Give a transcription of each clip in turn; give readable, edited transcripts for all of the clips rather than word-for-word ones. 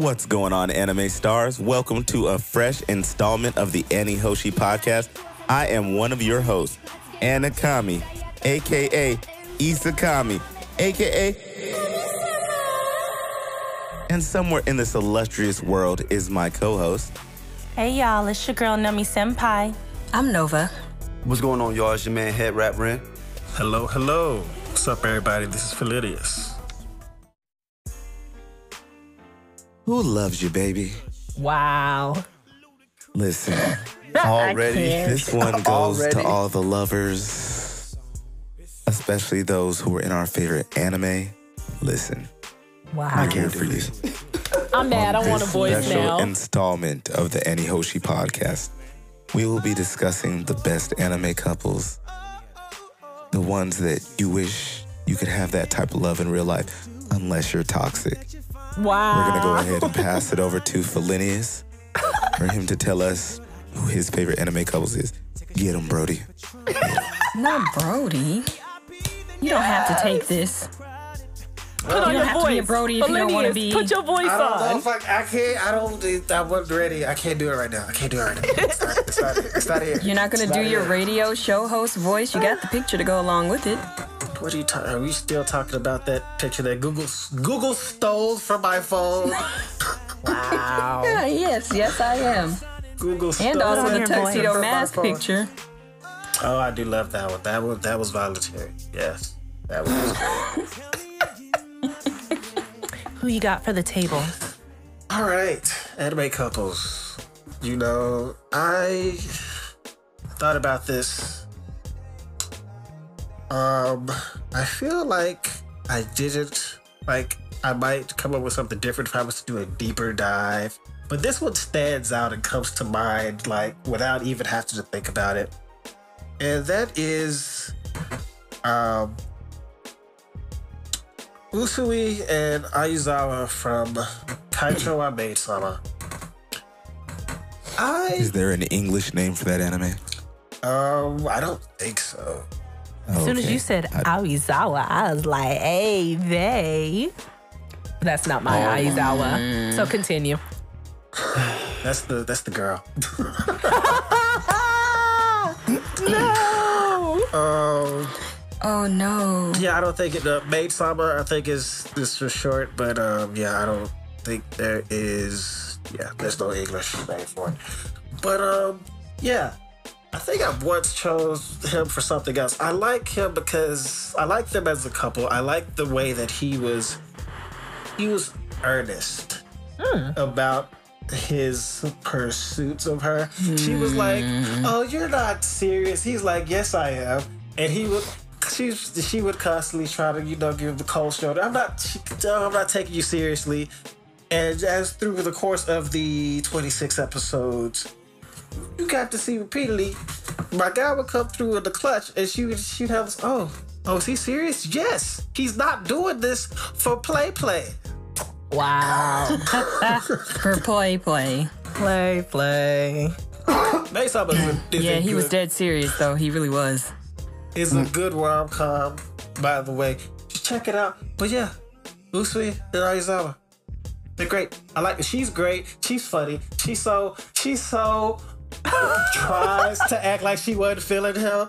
What's going on, anime stars? Welcome to a fresh installment of the AniHoshi podcast. I am one of your hosts, Anna Kami, a.k.a. Isakami, a.k.a. And somewhere in this illustrious world is my co-host. Hey, y'all. It's your girl, Nami Senpai. I'm Nova. What's going on, y'all? It's your man, Head Rap Ren. Hello, hello. What's up, everybody? This is Felinius. Who loves you, baby? Wow. Listen, already this one goes to all the lovers, especially those who were in our favorite anime. Listen, wow. I care for you. I'm mad. I want a voice now. Installment of the AniHoshi podcast. We will be discussing the best anime couples, the ones that you wish you could have that type of love in real life, unless you're toxic. Wow. We're going to go ahead and pass it over to Felinius for him to tell us who his favorite anime couples is. Get him, Brody. Not Brody. You don't have to take this. Put on your voice. To be a Brody if you don't want to be. Put your voice on. I wasn't ready. I can't do it right now. It's not here. You're not going to do your radio show host voice. You got the picture to go along with it. What are you talking? Are we still talking about that picture that Google stole from my phone? Wow. yes, I am. Google stole and also the tuxedo mask picture. Oh, I do love that one. That was voluntary. Yes, that was. Who you got for the table? All right, anime couples. You know, I thought about this. I feel like I didn't, I might come up with something different if I was to do a deeper dive, but this one stands out and comes to mind, without even having to think about it. And that is, Usui and Aizawa from Kaichou wa Maid-sama. Is there an English name for that anime? I don't think so. As soon as you said Aizawa, I was like, hey, they. That's not my Aizawa. So continue. That's the girl. No. Oh, no. Yeah, I don't think Maid-sama, I think is for short, but I don't think there is. Yeah, there's no English name for it. But yeah. I think I once chose him for something else. I like him because I like them as a couple. I like the way that he was earnest about his pursuits of her. She was like, "Oh, you're not serious." He's like, "Yes, I am." And she would constantly try to, give him the cold shoulder. I'm not taking you seriously. And as through the course of the 26 episodes, you got to see repeatedly, my guy would come through in the clutch, and she'd have this, oh, is he serious? Yes, he's not doing this for play. Wow. For play. Yeah, he was dead serious, though. He really was. It's a good rom-com, by the way. Just check it out. But yeah, Usui and Aizawa. They're great. I like it. She's great. She's funny. She's so tries to act like she wasn't feeling him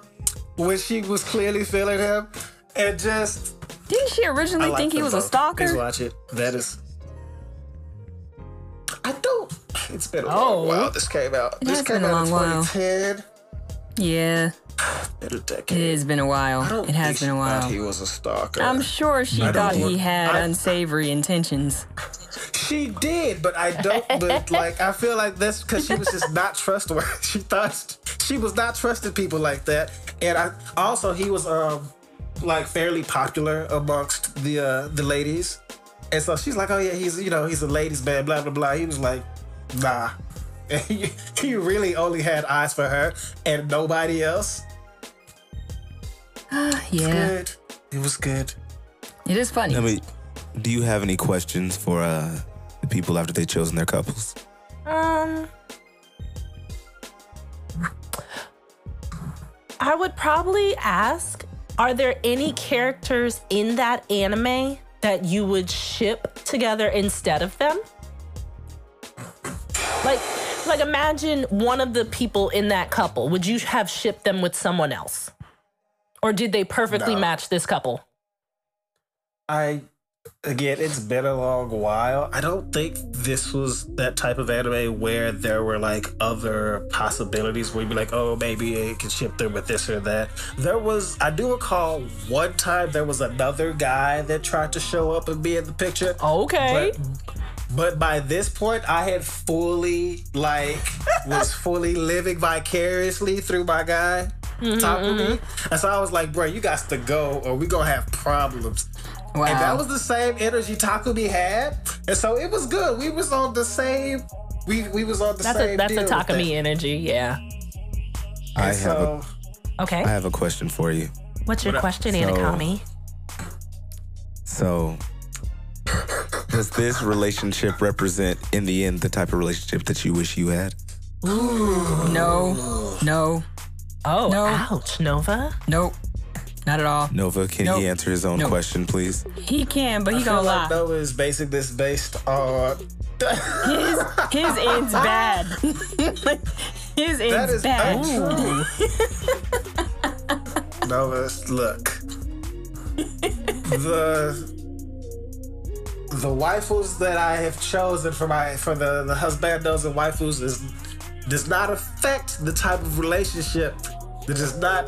when she was clearly feeling him. And just didn't she originally think he was a stalker? Please watch it. That is. I don't. It's been a long while. This came out. This came out in 2010. Yeah. It has been a while. It has been a while. Thought he was a stalker. I'm sure she thought he had unsavory intentions. She did, but I don't. But I feel like that's because she was just not trustworthy. She thought she was not trusting people like that. And he was fairly popular amongst the ladies. And so she's like, oh yeah, he's a ladies man, blah blah blah. He was like, nah. He really only had eyes for her and nobody else. Yeah. It was good. It was good. It is funny. I mean, do you have any questions for the people after they've chosen their couples? I would probably ask, are there any characters in that anime that you would ship together instead of them? Like imagine one of the people in that couple. Would you have shipped them with someone else? Or did they perfectly match this couple? Again, it's been a long while. I don't think this was that type of anime where there were like other possibilities where you'd be like, oh, maybe it can ship them with this or that. There was, I do recall one time there was another guy that tried to show up and be in the picture. Okay. But by this point, I had fully, was fully living vicariously through my guy, Takumi. And so I was like, bro, you got to go or we gonna have problems. Wow. And that was the same energy Takumi had, and so it was good. We was on the same. We was on the same. That's a Takumi energy, yeah. I have a question for you. What's your question, Anna Kami? So, does this relationship represent, in the end, the type of relationship that you wish you had? Ooh, no. Oh, no. Ouch, Nova. Nope. Not at all. Nova, can he answer his own question, please? He can, but he gonna lie. Nova is basing this based on... his end's bad. His end's bad. Nova, look. The waifus that I have chosen for the husbandos and waifus does not affect the type of relationship. It is not.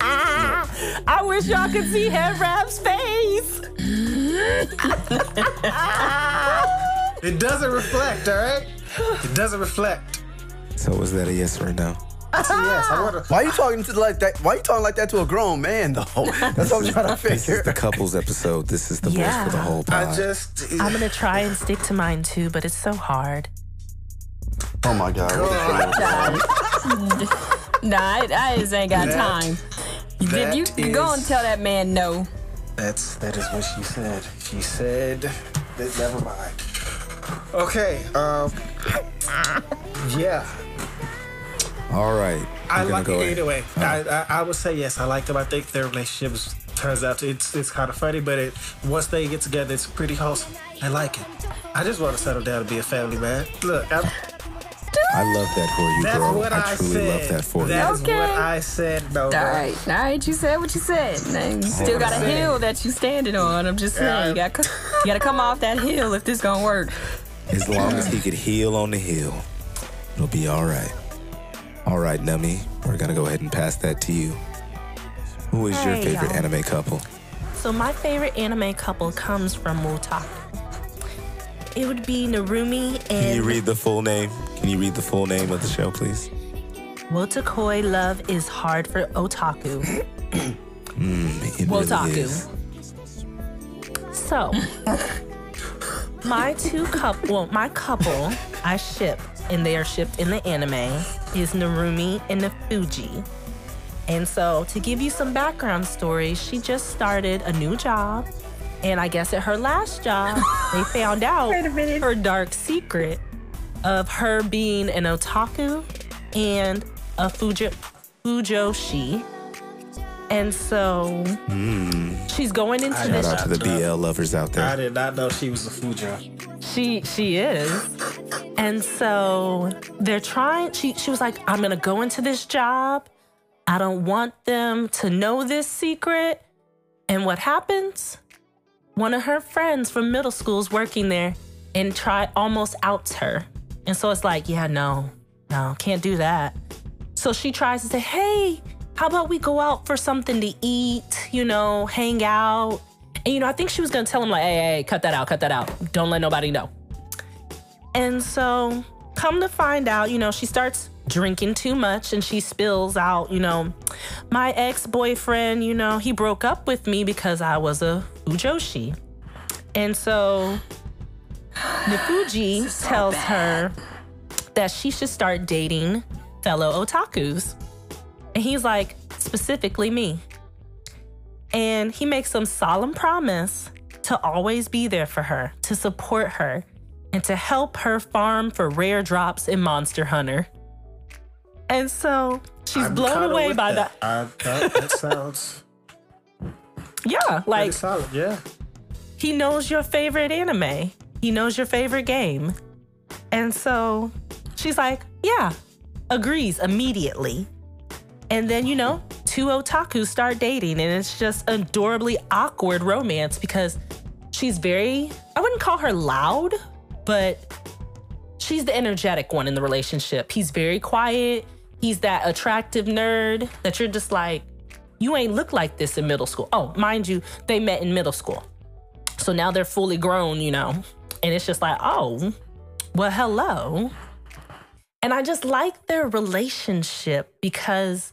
I wish y'all could see Head Rap's face. It doesn't reflect, all right? It doesn't reflect. So was that a yes or a no? That's a yes. Why are you talking like that? Why are you talking like that to a grown man though? That's what I'm trying to figure. This is the couples episode. This is the voice for the whole pod. I'm gonna try and stick to mine too, but it's so hard. Oh my God. Nah, I just ain't got time. You go and tell that man no. That is what she said. She said that, never mind. Okay, yeah. All right. I like it anyway. I would say yes. I like them. I think their relationship turns out it's kind of funny, but once they get together, it's pretty wholesome. I like it. I just want to settle down and be a family man. Look, I love that for you, girl. I truly love that for you. That's what I said, though. All right. You said what you said. Now, you still got a hill that you standing on. I'm just saying, you got to come off that hill if this gonna work. As long as he could heal on the hill, it'll be all right. All right, Nami, we're gonna go ahead and pass that to you. Who is your favorite anime couple? So my favorite anime couple comes from Wotakoi. It would be Narumi and... Can you read the full name? Can you read the full name of the show, please? Wotakoi Love is Hard for Otaku. It Wotaku. Really is. So, my couple I ship, and they are shipped in the anime, is Narumi and Nifuji. And so, to give you some background story, she just started a new job. And I guess at her last job, they found out her dark secret of her being an otaku and a fujoshi. And so she's going into this. Shout out to the BL lovers out there. I did not know she was a fujo. She is. And so they're trying. She was like, I'm going to go into this job. I don't want them to know this secret. And what happens? One of her friends from middle school is working there and almost outs her. And so it's like, yeah, no, can't do that. So she tries to say, hey, how about we go out for something to eat, hang out. And, I think she was going to tell him like, hey, cut that out. Don't let nobody know. And so come to find out, she starts drinking too much and she spills out, my ex-boyfriend, he broke up with me because I was a fujoshi. And so Nifuji tells her that she should start dating fellow otakus. And he's like, specifically me. And he makes some solemn promise to always be there for her, to support her, and to help her farm for rare drops in Monster Hunter. And so she's blown away by that. That sounds... yeah, like... solid, yeah. He knows your favorite anime. He knows your favorite game. And so she's like, yeah, agrees immediately. And then, you know, two otakus start dating, and it's just adorably awkward romance because she's very, I wouldn't call her loud, but she's the energetic one in the relationship. He's very quiet. He's that attractive nerd that you're just like, you ain't look like this in middle school. Oh, mind you, they met in middle school. So now they're fully grown, you know, and it's just like, oh, well, hello. And I just like their relationship because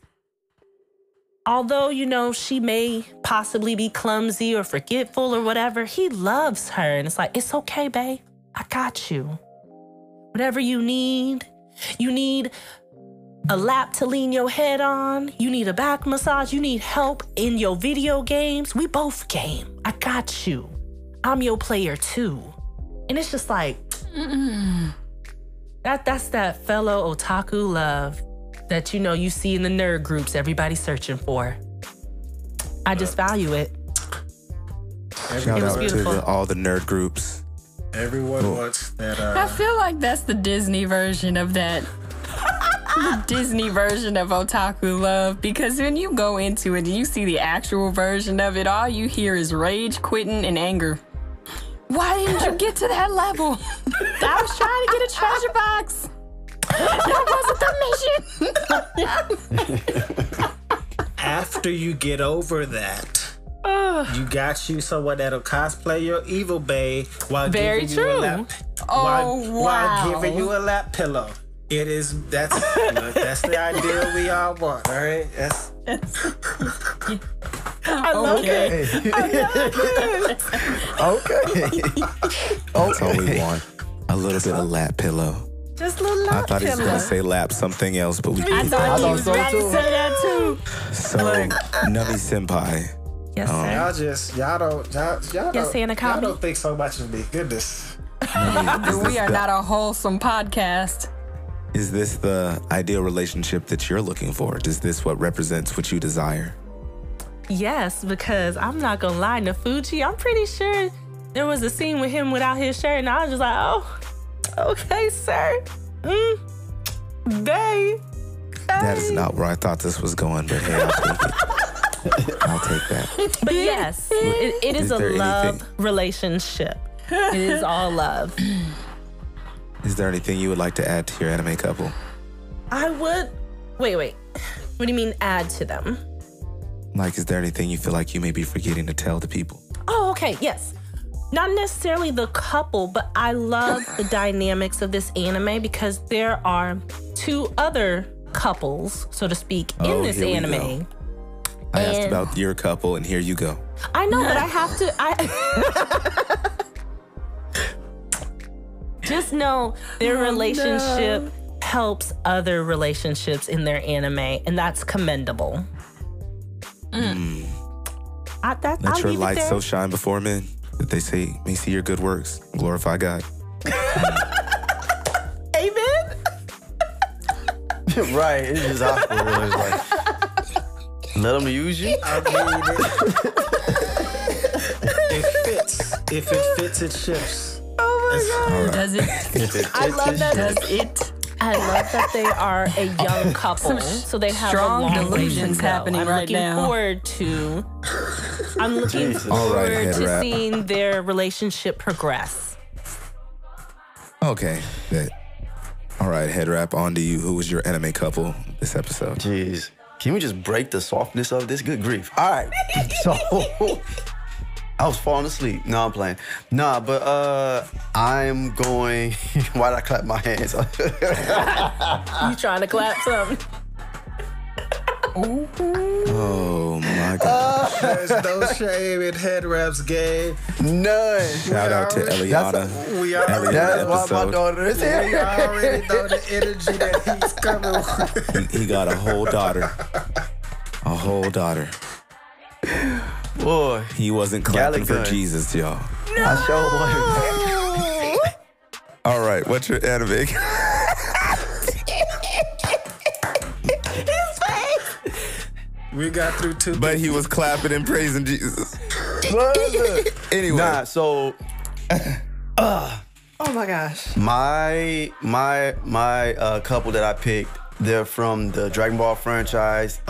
although, you know, she may possibly be clumsy or forgetful or whatever, he loves her. And it's like, it's okay, babe. I got you. Whatever you need a lap to lean your head on. You need a back massage. You need help in your video games. We both game. I got you. I'm your player too. And it's just like, that's that fellow otaku love that, you know, you see in the nerd groups everybody's searching for. I just value it. Shout out to all the nerd groups. Everyone wants that. I feel like that's the Disney version of that. The Disney version of otaku love, because when you go into it and you see the actual version of it, all you hear is rage, quitting, and anger. Why didn't you get to that level? I was trying to get a treasure box. That wasn't the mission. After you get over that, you got you someone that'll cosplay your evil bae while giving you a lap pillow. It is, that's look, that's the idea we all want, all right? I love it. That's all we want. A little bit of lap pillow. Just a little lap pillow. I thought he was going to say lap something else, but we didn't. I thought he was about to say that too. So, Nubby Senpai. Yes, sir. Y'all don't think so much of me. Goodness. We are not a wholesome podcast. Is this the ideal relationship that you're looking for? Is this what represents what you desire? Yes, because I'm not going to lie, Nifuji, I'm pretty sure there was a scene with him without his shirt, and I was just like, oh, okay, sir. That is not where I thought this was going, but hey, I'll take it. I'll take that. But yes, it is a love relationship. It is all love. Is there anything you would like to add to your anime couple? I would... Wait. What do you mean add to them? Like, is there anything you feel like you may be forgetting to tell the people? Oh, okay, yes. Not necessarily the couple, but I love the dynamics of this anime because there are two other couples, so to speak, in this anime. I asked about your couple, and here you go. I know, but I have to... Just know their relationship helps other relationships in their anime, and that's commendable. Let your light so shine before men that they may see your good works. Glorify God. Amen? Right. It's just awful. It's like, let them use you. I mean, it fits. If it fits, it shifts. Right. Does it? I love that they are a young couple, so they have strong a long delusions happening right now. I'm looking forward to seeing their relationship progress. Okay. All right, head wrap, on to you. Who was your anime couple this episode? Jeez, can we just break the softness of this? Good grief! All right, so. I was falling asleep. No, I'm playing. Nah, but I'm going... Why did I clap my hands? You trying to clap something? Oh, my my God. There's no shame in head wraps, gay. None. Shout out to Eliana. We already, that's why my daughter is here. We already know the energy that he's coming with. He got a whole daughter. A whole daughter. Boy. He wasn't clapping for Jesus, y'all. No. I sure wasn't. All right, what's your anime? We got through two. But he was clapping and praising Jesus. Anyway. Nah, so oh my gosh. My couple that I picked, they're from the Dragon Ball franchise.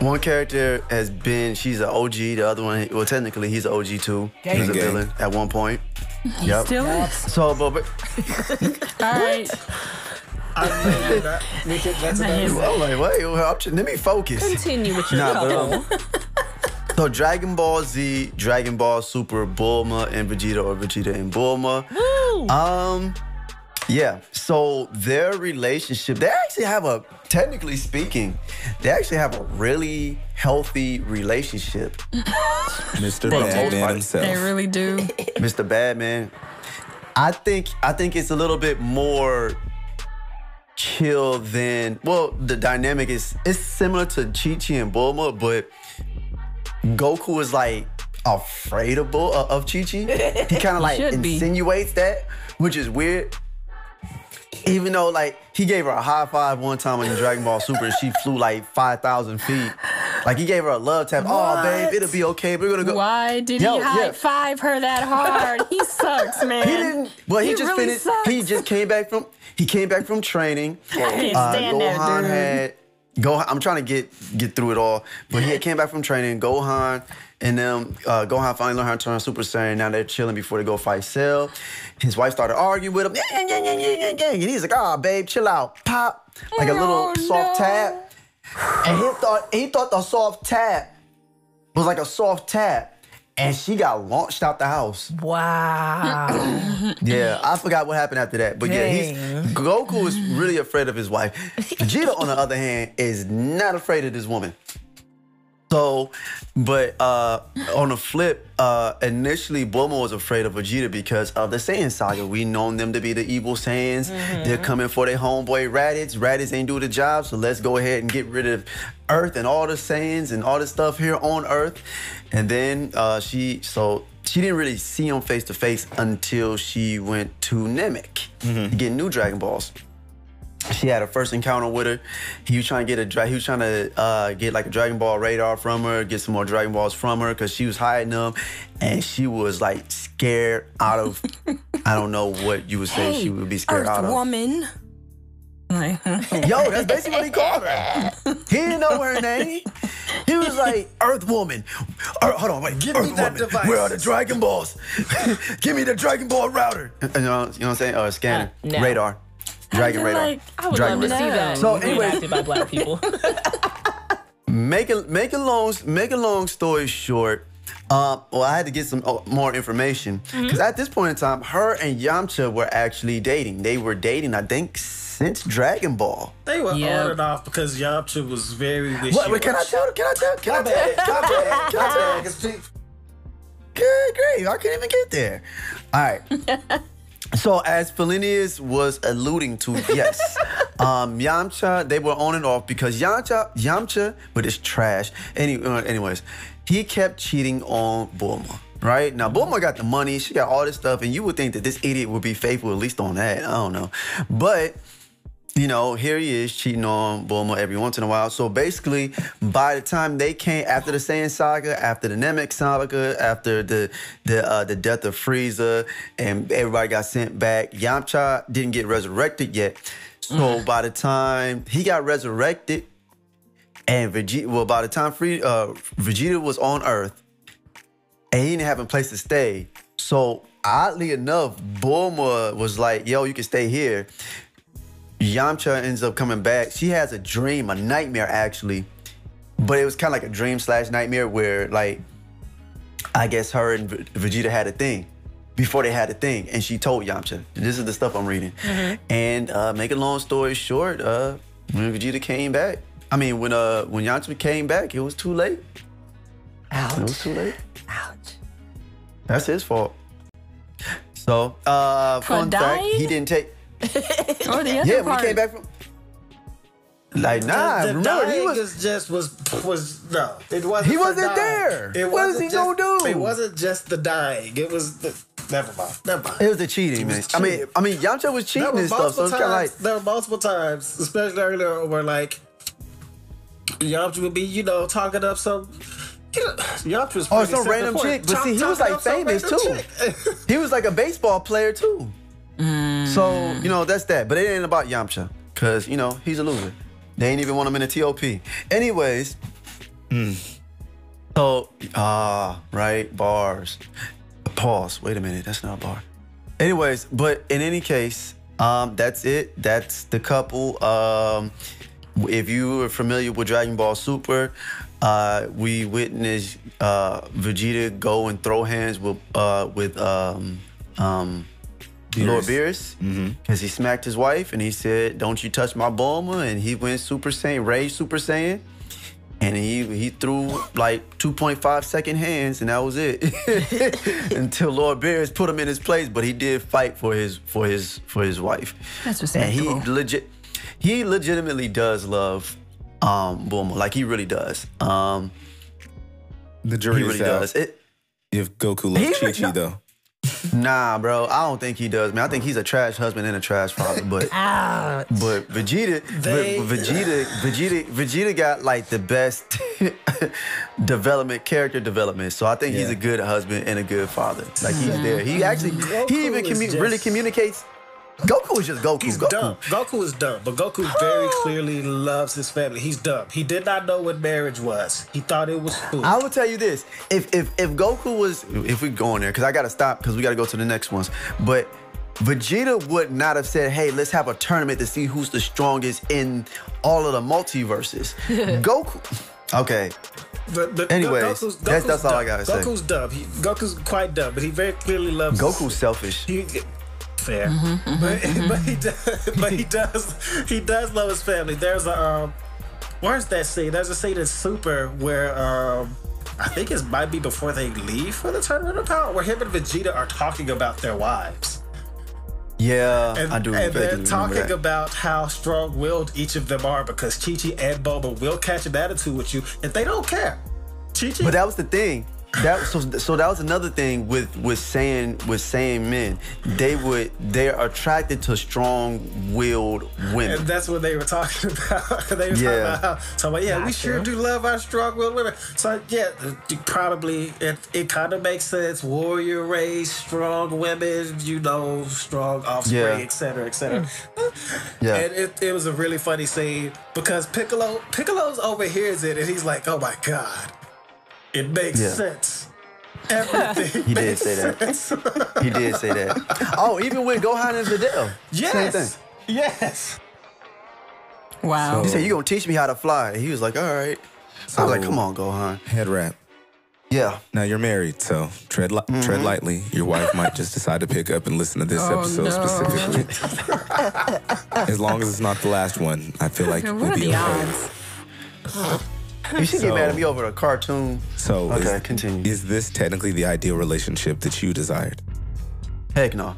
One character has been, she's an OG. The other one, well, technically he's an OG too. Gang. He's a villain at one point. He still is. So, but all right. Let me focus. Continue with your So Dragon Ball Z, Dragon Ball Super, Bulma and Vegeta, or Vegeta and Bulma. Woo. Yeah, so their relationship, they actually have a, technically speaking, they actually have a really healthy relationship. Mr. Badman himself. They really do. Mr. Badman. I think it's a little bit more chill than, well, the dynamic is, it's similar to Chi Chi and Bulma, but Goku is like afraid of Chi Chi. He kind of like insinuates that, which is weird. Even though, like, he gave her a high five one time in Dragon Ball Super and she flew like 5,000 feet. Like, he gave her a love tap. What? Oh, babe, it'll be okay. We're gonna go. Why did he high five her that hard? He sucks, man. He didn't. Well, he just really finished. Sucks. He just came back from. He came back from training. I can't stand Gohan that, dude. Gohan. I'm trying to get through it all, but he came back from training. Gohan and them. Gohan finally learned how to turn Super Saiyan. Now they're chilling before they go fight Cell. His wife started arguing with him. And he's like, "Ah, oh, babe, chill out." Pop, like a little soft tap. And he thought the soft tap was like a soft tap. And she got launched out the house. Wow. Yeah, I forgot what happened after that. But yeah, Goku is really afraid of his wife. Vegeta, on the other hand, is not afraid of this woman. So, but on the flip, initially Bulma was afraid of Vegeta because of the Saiyan saga. We known them to be the evil Saiyans. They're coming for their homeboy Raditz. Raditz ain't do the job, so let's go ahead and get rid of Earth and all the Saiyans and all the stuff here on Earth. And then she didn't really see him face to face until she went to Namek to get new Dragon Balls. She had her first encounter with her. He was trying to get like a Dragon Ball radar from her, get some more Dragon Balls from her, because she was hiding them, and she was like scared out of. I don't know what you would say she would be scared out of. Woman. Yo, that's basically what he called her. He didn't know her name. He was like, Earth Woman. Hold on, wait. Give me that device. Where are the Dragon Balls? Give me the Dragon Ball router. You know what I'm saying? Or scanner, radar. Dragon radar. Like, I would love to see that. So anyway, acted by black people. make a long story short. Well, I had to get some more information because at this point in time, her and Yamcha were actually dating. They were dating, I think, since Dragon Ball. They were on and off because Yamcha was very wishy. What? Wait, can I tell? Can I tell? Can I tell? Can I tell? Can I tell? Good, great. I can't even get there. All right. So as Felinius was alluding to, yes, Yamcha, they were on and off because Yamcha, but it's trash. Anyways, he kept cheating on Bulma, right? Now, Bulma got the money. She got all this stuff. And you would think that this idiot would be faithful, at least on that. I don't know. But, you know, here he is cheating on Bulma every once in a while. So basically, by the time they came after the Saiyan saga, after the Namek saga, after the death of Frieza, and everybody got sent back, Yamcha didn't get resurrected yet. So by the time he got resurrected, and Vegeta was on Earth, and he didn't have a place to stay. So oddly enough, Bulma was like, "Yo, you can stay here." Yamcha ends up coming back. She has a dream, a nightmare actually, but it was kind of like a dream slash nightmare where, like, I guess her and Vegeta had a thing before they had a thing, and she told Yamcha. This is the stuff I'm reading. And make a long story short, when Vegeta came back, I mean, when Yamcha came back, it was too late. Ouch. It was too late. Ouch. That's his fault. So, fun fact, he didn't take. Oh, the other part. When he came back from. Like, nah, remember, he was just no. It wasn't. He wasn't there. What is he gonna do? It wasn't just the dying. It was the never mind. It was the cheating, man. I mean, Yamcha was cheating and stuff. So it's kind of like there were multiple times, especially earlier, where like Yamcha would be, you know, talking up some. Yamcha was some random chick, but see, he was like famous too. He was like a baseball player too. So you know that's that. But it ain't about Yamcha, cause you know he's a loser. They ain't even want him in a TOP. Anyways, so, right, bars. Pause, wait a minute, that's not a bar. Anyways, but in any case, that's it. That's the couple. If you are familiar with Dragon Ball Super, we witnessed Vegeta go and throw hands with Lord Beerus, because he smacked his wife and he said, "Don't you touch my Bulma," and he went Super Saiyan, Rage Super Saiyan, and he threw like 2.5 second hands, and that was it. Until Lord Beerus put him in his place, but he did fight for his wife. That's respectable. And he legitimately does love Bulma, like he really does. The jury really does. If Goku loves Chi Chi though. Nah, bro, I don't think he does, man. I think he's a trash husband and a trash father. But Vegeta got like the best character development. So I think he's a good husband and a good father. Like he's there. He actually really communicates. Goku is just Goku. He's dumb. Goku is dumb, but Goku very clearly loves his family. He's dumb. He did not know what marriage was. He thought it was food. I will tell you this: if Goku was, if we go in there, because I gotta stop, because we gotta go to the next ones. But Vegeta would not have said, "Hey, let's have a tournament to see who's the strongest in all of the multiverses." Goku. Okay. Anyways, that's all I gotta say. Goku's dumb. Goku's quite dumb, but he very clearly loves. Goku's selfish. Fair, but he does love his family. There's a where's that scene? There's a scene in Super where I think it might be before they leave for the tournament of power, where him and Vegeta are talking about their wives. Yeah, and, I do. And they're talking about how strong-willed each of them are because Chi Chi and Bulma will catch an attitude with you, and they don't care. Chi Chi. But that was the thing. So that was another thing with Saiyan men. They're attracted to strong-willed women. And that's what they were talking about. They were talking about we sure do love our strong-willed women. So yeah, probably it kind of makes sense. Warrior race, strong women, you know, strong offspring, etc., etc. Yeah. And it was a really funny scene because Piccolo's overhears it and he's like, "Oh my god. It makes sense." Everything. He did say that. He did say that. Oh, even with Gohan and Videl. Yes. Same thing. Yes. Wow. So, he said, "You gonna teach me how to fly?" And he was like, "All right." So, I was like, "Come on, Gohan." Head wrap. Yeah. Now you're married, so tread lightly. Your wife might just decide to pick up and listen to this episode specifically. As long as it's not the last one, I feel like we'll be okay. You should get mad at me over a cartoon. So, okay, continue. Is this technically the ideal relationship that you desired? Heck no.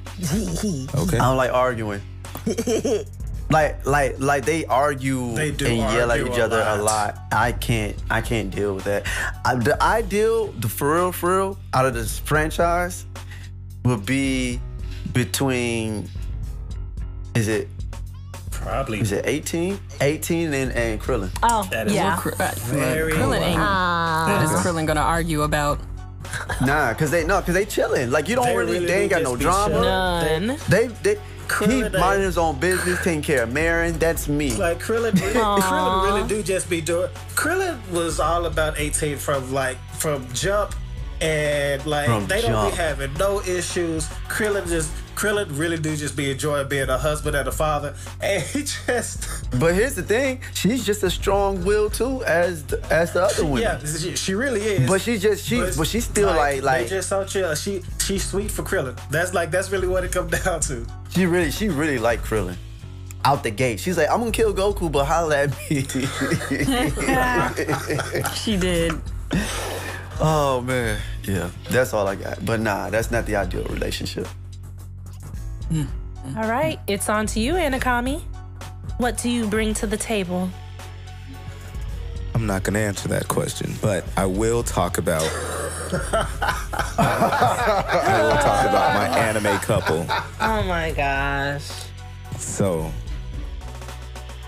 Okay. I don't like arguing. like they argue and yell at each other a lot. I can't deal with that. The ideal, for real, out of this franchise, would be between. Is it 18? 18 and Krillin. Oh, that is Krillin ain't. What is Krillin gonna argue about? Nah, cause they chilling. Like you don't they ain't got no drama. None. He minding his own business, taking care of Marin. That's me. Like Krillin really do just be doing. Krillin was all about 18 from jump, and like don't be having no issues. Krillin really do just be enjoying being a husband and a father, and he just. But here's the thing: she's just as strong-willed too as the other women. Yeah, she really is. But she's still like just so chill. She's sweet for Krillin. That's really what it comes down to. She really like Krillin. out the gate. She's like, I'm gonna kill Goku, but holla at me. She did. Oh man. Yeah, that's all I got. But nah, that's not the ideal relationship. All right, it's on to you, Anna Kami. What do you bring to the table? I'm not gonna answer that question, but I will talk about I will talk about my anime couple. Oh my gosh. So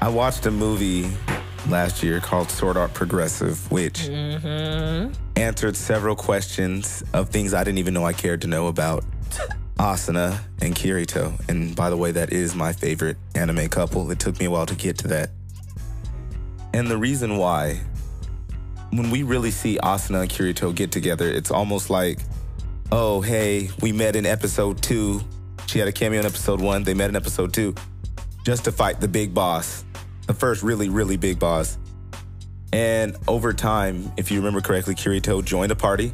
I watched a movie last year called Sword Art Progressive, which answered several questions of things I didn't even know I cared to know about Asuna and Kirito. And by the way, that is my favorite anime couple. It took me a while to get to that. And the reason why, when we really see Asuna and Kirito get together, it's almost like, oh, hey, we met in episode 2. She had a cameo in episode 1. They met in episode 2 just to fight the big boss. The first really, really big boss. And over time, if you remember correctly, Kirito joined a party.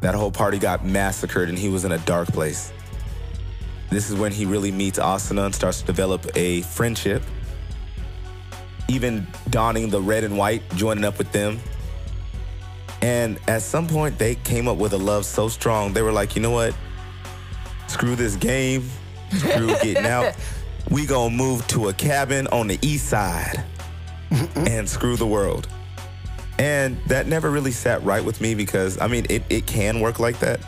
That whole party got massacred and he was in a dark place. This is when he really meets Asuna and starts to develop a friendship. Even donning the red and white, joining up with them. And at some point, they came up with a love so strong, they were like, you know what? Screw this game, screw getting out. We gonna move to a cabin on the east side and screw the world. And that never really sat right with me because, I mean, it can work like that.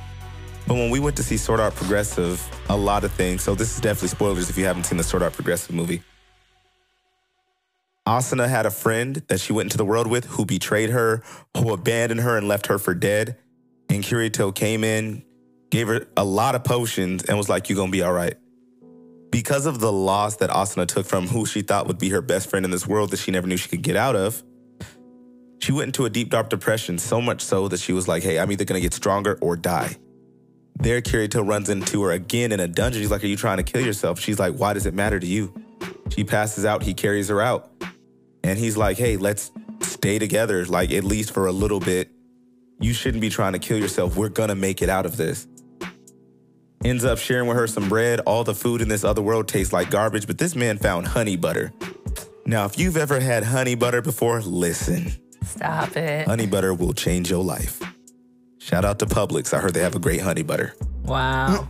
But when we went to see Sword Art Progressive, a lot of things, so this is definitely spoilers if you haven't seen the Sword Art Progressive movie. Asuna had a friend that she went into the world with who betrayed her, who abandoned her and left her for dead. And Kirito came in, gave her a lot of potions and was like, you're gonna be all right. Because of the loss that Asuna took from who she thought would be her best friend in this world that she never knew she could get out of, she went into a deep, dark depression, so much so that she was like, hey, I'm either going to get stronger or die. There, Kirito runs into her again in a dungeon. He's like, are you trying to kill yourself? She's like, why does it matter to you? She passes out. He carries her out. And he's like, hey, let's stay together, like at least for a little bit. You shouldn't be trying to kill yourself. We're going to make it out of this. Ends up sharing with her some bread. All the food in this other world tastes like garbage, but this man found honey butter. Now, if you've ever had honey butter before, listen. Stop it. Honey butter will change your life. Shout out to Publix. I heard they have a great honey butter. Wow.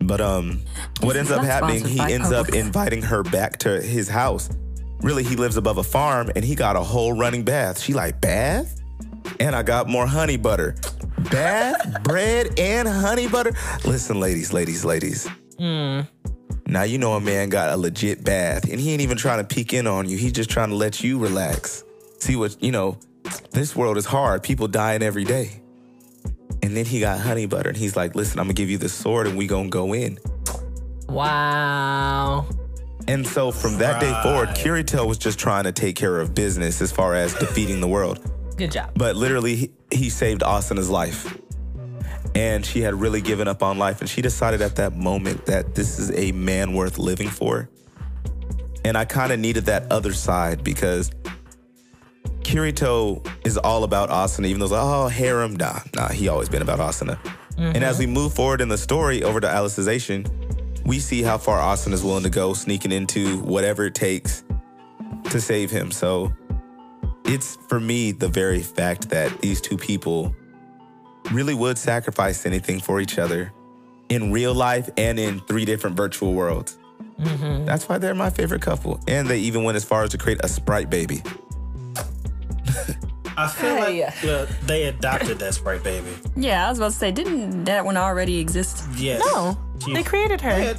But what ends up happening, he ends up inviting her back to his house. Really, he lives above a farm, and he got a whole running bath. She like, bath? And I got more honey butter. Bath, bread, and honey butter. Listen, ladies. Now you know a man got a legit bath, and he ain't even trying to peek in on you. He's just trying to let you relax. See what, you know, this world is hard. People dying every day. And then he got honey butter, and he's like, listen, I'm going to give you this sword, and we going to go in. Wow. And so from that day forward, Kirito was just trying to take care of business as far as defeating the world. Good job. But literally, he saved Asuna's life. And she had really given up on life. And she decided at that moment that this is a man worth living for. And I kind of needed that other side because Kirito is all about Asuna, even though it's like, oh, harem. Nah, he always been about Asuna. And as we move forward in the story over to Alicization, we see how far Asuna is willing to go, sneaking into whatever it takes to save him. So it's, for me, the very fact that these two people really would sacrifice anything for each other in real life and in 3 different virtual worlds. That's why they're my favorite couple. And they even went as far as to create a Sprite baby. I feel like they adopted that Sprite baby. Yeah, I was about to say, didn't that one already exist? Yes. No, they created her.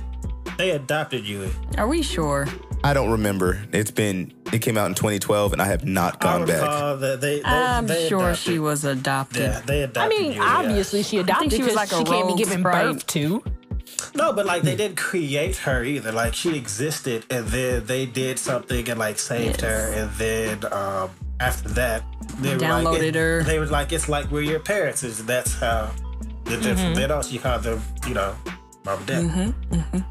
They adopted you. Are we sure? I don't remember. It came out in 2012, and I have not gone back. I'm sure adopted. She was adopted. Yeah, they adopted. I mean, obviously she adopted. She was like she can't be given birth to. No, but like they didn't create her either. Like she existed, and then they did something and like saved her, and then after that they downloaded her. They were like, it's like we're your parents. And that's how. They don't see how they, you know, mom and dad.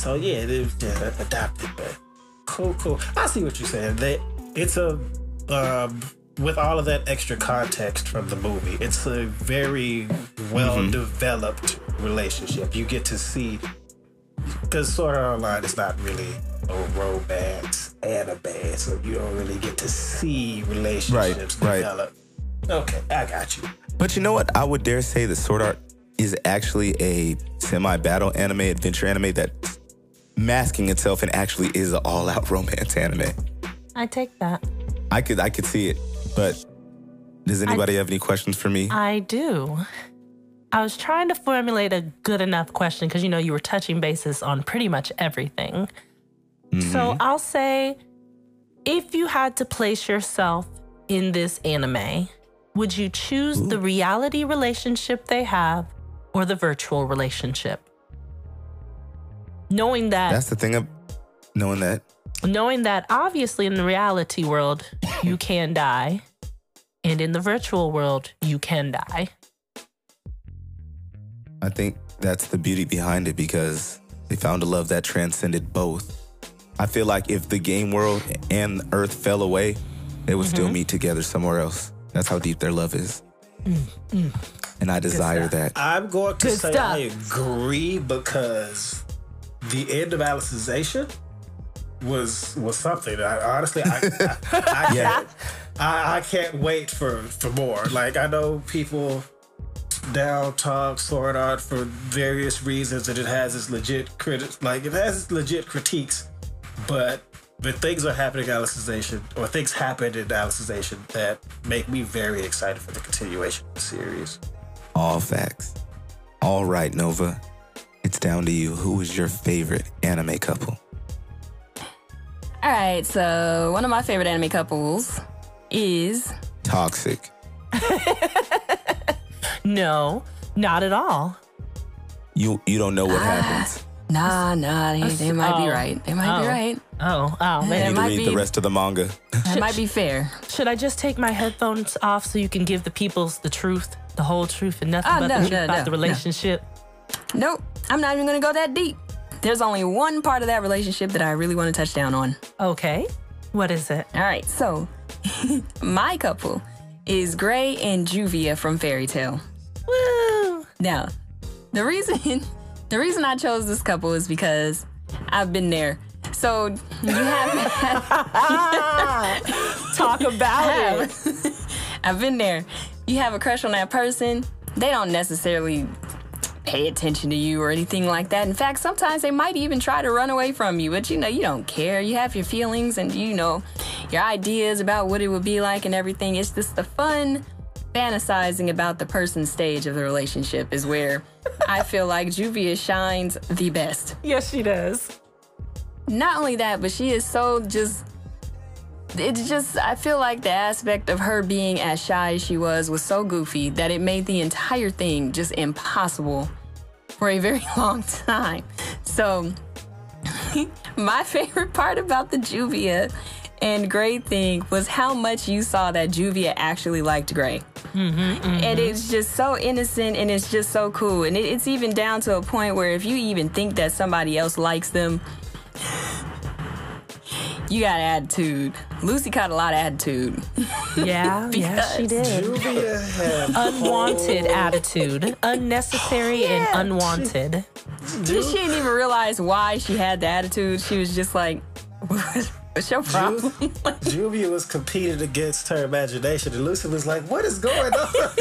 So yeah, they were adopted, but. Cool. I see what you're saying. It's a, with all of that extra context from the movie, it's a very well-developed relationship. You get to see, because Sword Art Online is not really no road bags and a bag, so you don't really get to see relationships develop. Okay, I got you. But you know what? I would dare say the Sword Art is actually a semi-battle anime, adventure anime that's masking itself and actually is an all-out romance anime. I take that. I could see it, but does anybody have any questions for me? I do. I was trying to formulate a good enough question because, you know, you were touching bases on pretty much everything. Mm-hmm. So I'll say, if you had to place yourself in this anime, would you choose the reality relationship they have or the virtual relationship? Knowing that... That's the thing of knowing that. Knowing that, obviously, in the reality world, you can die. And in the virtual world, you can die. I think that's the beauty behind it, because they found a love that transcended both. I feel like if the game world and Earth fell away, they would still meet together somewhere else. That's how deep their love is. And I desire that. I'm going to say I agree, because the end of Alicization was something. I can't wait for more. Like, I know people down talk Sword Art for various reasons, and it has its legit critics, like it has its legit critiques, but things are happening in Alicization, or things happened in Alicization that make me very excited for the continuation of the series. All facts. All right, Nova, it's down to you. Who is your favorite anime couple? All right, so one of my favorite anime couples is... Toxic. No, not at all. You don't know what happens. Nah, they might be right. They might be right. Oh, man. You need to read the rest of the manga. It might be fair. Should I just take my headphones off so you can give the peoples the truth, the whole truth, and nothing but the truth about the relationship? Nope, I'm not even going to go that deep. There's only one part of that relationship that I really want to touch down on. Okay, what is it? All right, so my couple is Gray and Juvia from Fairy Tail. Woo! Now, the reason I chose this couple is because I've been there. So you have talk about it. I've been there. You have a crush on that person. They don't necessarily pay attention to you or anything like that. In fact, sometimes they might even try to run away from you, but you know, you don't care. You have your feelings and you know your ideas about what it would be like and everything. It's just the fun fantasizing about the person stage of the relationship is where I feel like Juvia shines the best. Yes, she does. Not only that, but she is so just... It's just, I feel like the aspect of her being as shy as she was so goofy that it made the entire thing just impossible for a very long time. So my favorite part about the Juvia and Gray thing was how much you saw that Juvia actually liked Gray. And it's just so innocent and it's just so cool. And it's even down to a point where if you even think that somebody else likes them, you got attitude. Lucy caught a lot of attitude. Yeah, yes, she did. Juvia had unwanted attitude. Unnecessary and unwanted. She didn't even realize why she had the attitude. She was just like, what's your problem? Juvia was competing against her imagination, and Lucy was like, what is going on?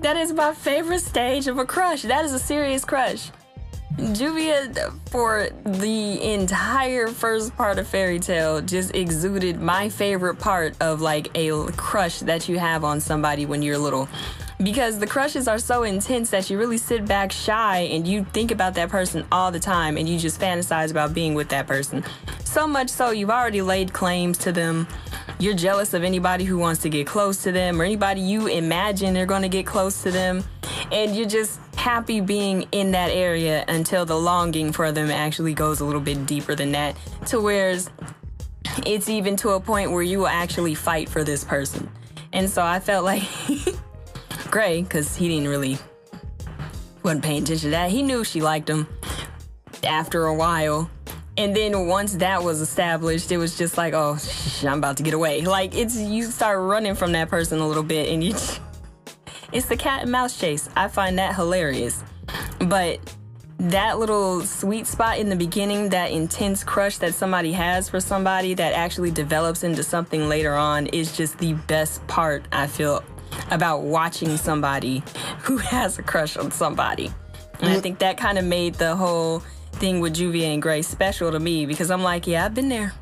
That is my favorite stage of a crush. That is a serious crush. Juvia, for the entire first part of Fairy Tail, just exuded my favorite part of like a crush that you have on somebody when you're little. Because the crushes are so intense that you really sit back shy and you think about that person all the time and you just fantasize about being with that person. So much so you've already laid claims to them. You're jealous of anybody who wants to get close to them or anybody you imagine they're going to get close to them. And you're just happy being in that area until the longing for them actually goes a little bit deeper than that. To where it's even to a point where you will actually fight for this person. And so I felt like... Gray, because he wasn't paying attention to that. He knew she liked him after a while. And then once that was established, it was just like, oh, I'm about to get away. Like, you start running from that person a little bit, and it's the cat and mouse chase. I find that hilarious. But that little sweet spot in the beginning, that intense crush that somebody has for somebody that actually develops into something later on, is just the best part, I feel, about watching somebody who has a crush on somebody. And I think that kind of made the whole thing with Juvia and Gray special to me, because I'm like, yeah, I've been there.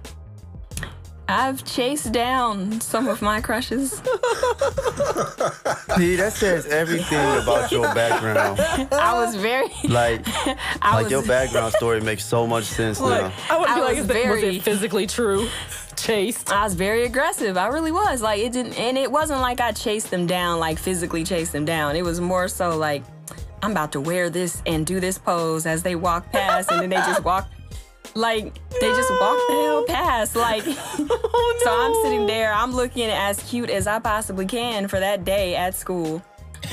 I've chased down some of my crushes. See, that says everything about your background. I was very... Like your background story makes so much sense now. Was it physically true? Chased? I was very aggressive. I really was. Like, it didn't... And it wasn't like I chased them down, like physically chased them down. It was more so like, I'm about to wear this and do this pose as they walk past, and then they just walk... They just walk the hell past. So I'm sitting there, I'm looking as cute as I possibly can for that day at school.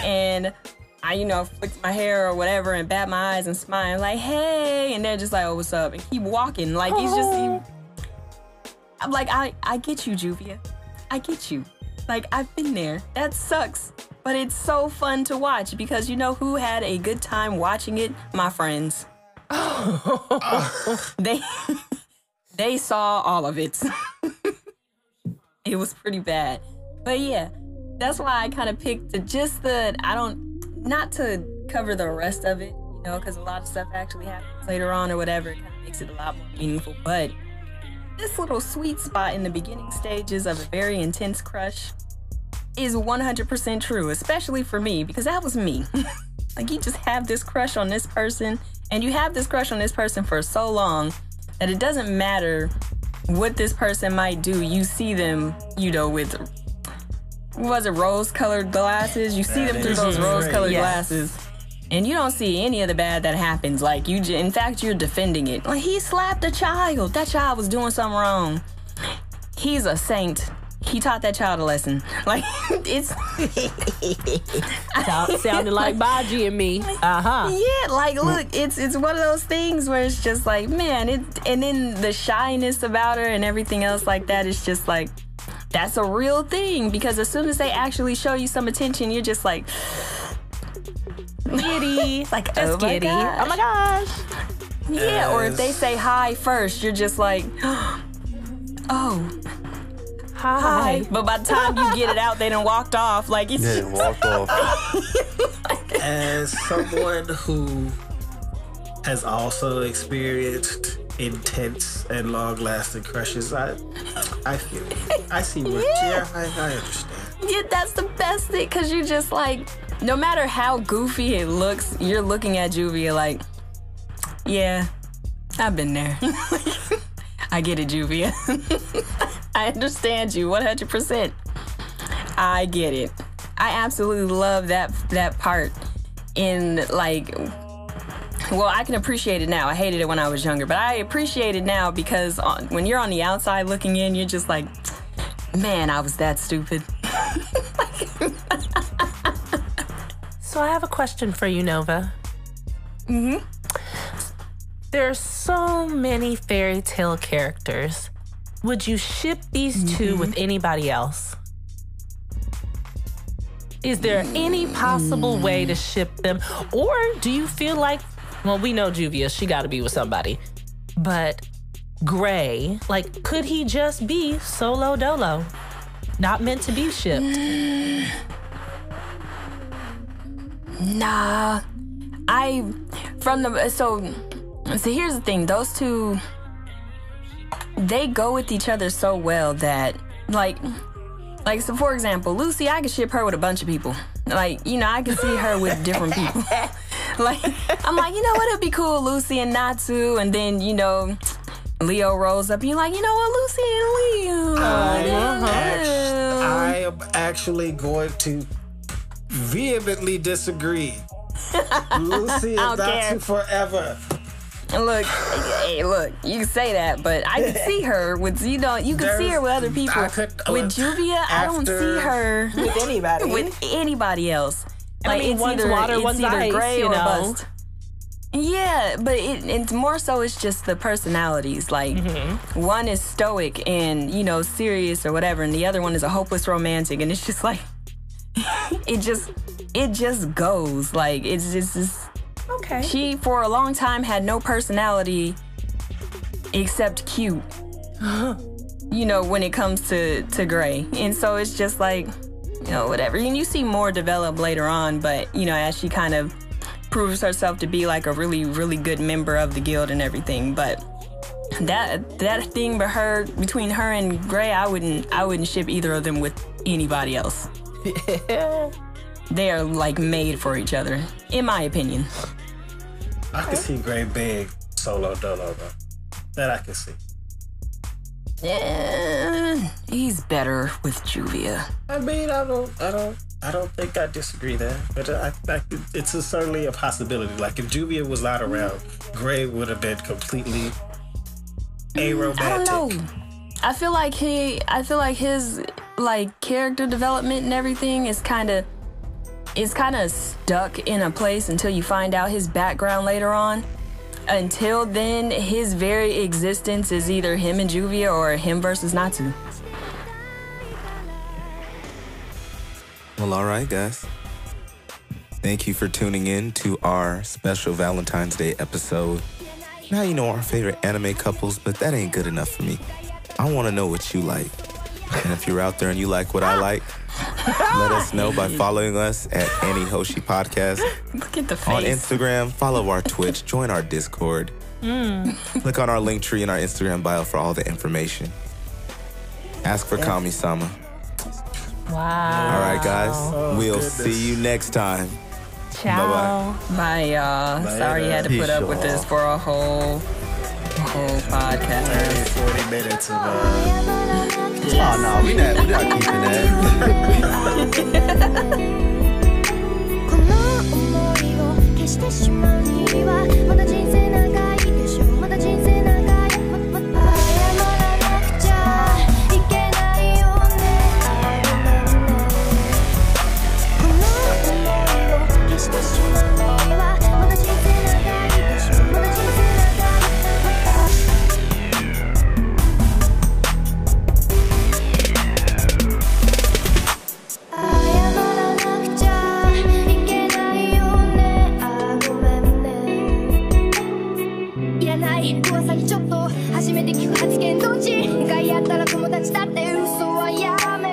And I, you know, flicked my hair or whatever and bat my eyes and smile, like, hey. And they're just like, oh, what's up? And keep walking. Like, it's just, I'm like, I get you, Juvia. I get you. Like, I've been there. That sucks. But it's so fun to watch, because you know who had a good time watching it? My friends. They saw all of it. It was pretty bad. But yeah, that's why I kind of picked not to cover the rest of it, you know, because a lot of stuff actually happens later on or whatever. It kind of makes it a lot more meaningful. But this little sweet spot in the beginning stages of a very intense crush is 100% true, especially for me, because that was me. Like, you just have this crush on this person, and you have this crush on this person for so long that it doesn't matter what this person might do. You see them, you know, with, rose-colored glasses? You see them through those rose-colored glasses, and you don't see any of the bad that happens. Like, you, in fact, you're defending it. Like, he slapped a child. That child was doing something wrong. He's a saint. He taught that child a lesson. Like, it's... sounded like Baji and me. Uh-huh. Yeah, like, look, it's one of those things where it's just like, man, and then the shyness about her and everything else like that is just like, that's a real thing. Because as soon as they actually show you some attention, you're just like... giddy. Like, just giddy. Oh, my gosh. Yeah, yes. Or if they say hi first, you're just like, oh... Hi. But by the time you get it out, they done walked off. Like, it's just... walked off. As someone who has also experienced intense and long-lasting crushes, I feel it. I see what... Yeah, I understand. Yeah, that's the best thing, because you're just like, no matter how goofy it looks, you're looking at Juvia like, yeah, I've been there. I get it, Juvia. I understand you 100%. I get it. I absolutely love that part in, like, well, I can appreciate it now. I hated it when I was younger, but I appreciate it now, because when you're on the outside looking in, you're just like, man, I was that stupid. So I have a question for you, Nova. Mm-hmm. There are so many Fairy Tail characters. Would you ship these two with anybody else? Is there any possible way to ship them? Or do you feel like, well, we know Juvia, she gotta be with somebody. But Gray, like, could he just be solo dolo? Not meant to be shipped. Nah. So here's the thing, those two, they go with each other so well that, like, so for example, Lucy, I could ship her with a bunch of people. Like, you know, I could see her with different people. Like, I'm like, you know what, it'd be cool, Lucy and Natsu, and then, you know, Leo rolls up, and you're like, you know what, Lucy and Leo. I am actually going to vehemently disagree. Lucy and Natsu forever. Look, look, you can say that, but I can see her with, you know, you can see her with other people. With Juvia, I don't see her with anybody. With anybody else. Like, I mean, it's one's either water, it's one's either ice, Gray, you know. Or bust. Yeah, but it's more so it's just the personalities. Like, one is stoic and, you know, serious or whatever, and the other one is a hopeless romantic, and it's just like, it just goes. Like, it's just... Okay. She, for a long time, had no personality except cute. You know, when it comes to Gray. And so it's just like, you know, whatever. And you see more develop later on, but, you know, as she kind of proves herself to be like a really, really good member of the guild and everything. But that thing between her and Gray, I wouldn't ship either of them with anybody else. They are like made for each other, in my opinion. I can see Gray big solo dolo though. That I can see. Yeah, he's better with Juvia. I mean, I don't think I disagree there, but I it's certainly a possibility. Like if Juvia was not around, Gray would have been completely aromantic. I don't know. I feel like his like character development and everything is kind of stuck in a place until you find out his background later on. Until then, his very existence is either him and Juvia or him versus Natsu. Well, all right, guys. Thank you for tuning in to our special Valentine's Day episode. Now you know our favorite anime couples, but that ain't good enough for me. I want to know what you like. And if you're out there and you like what I like, let us know by following us at AniHoshi Podcast. Look at the face. On Instagram, follow our Twitch, join our Discord. Click on our link tree in our Instagram bio for all the information. Ask for Kami-sama. Wow. All right, guys. Oh, we'll see you next time. Ciao. Bye-bye. Bye, y'all. Sorry you had to put up with this for a whole podcast. 40 minutes of yes. Oh no, we're not keeping that. Don't you? 2回やったら友達だって嘘はやめ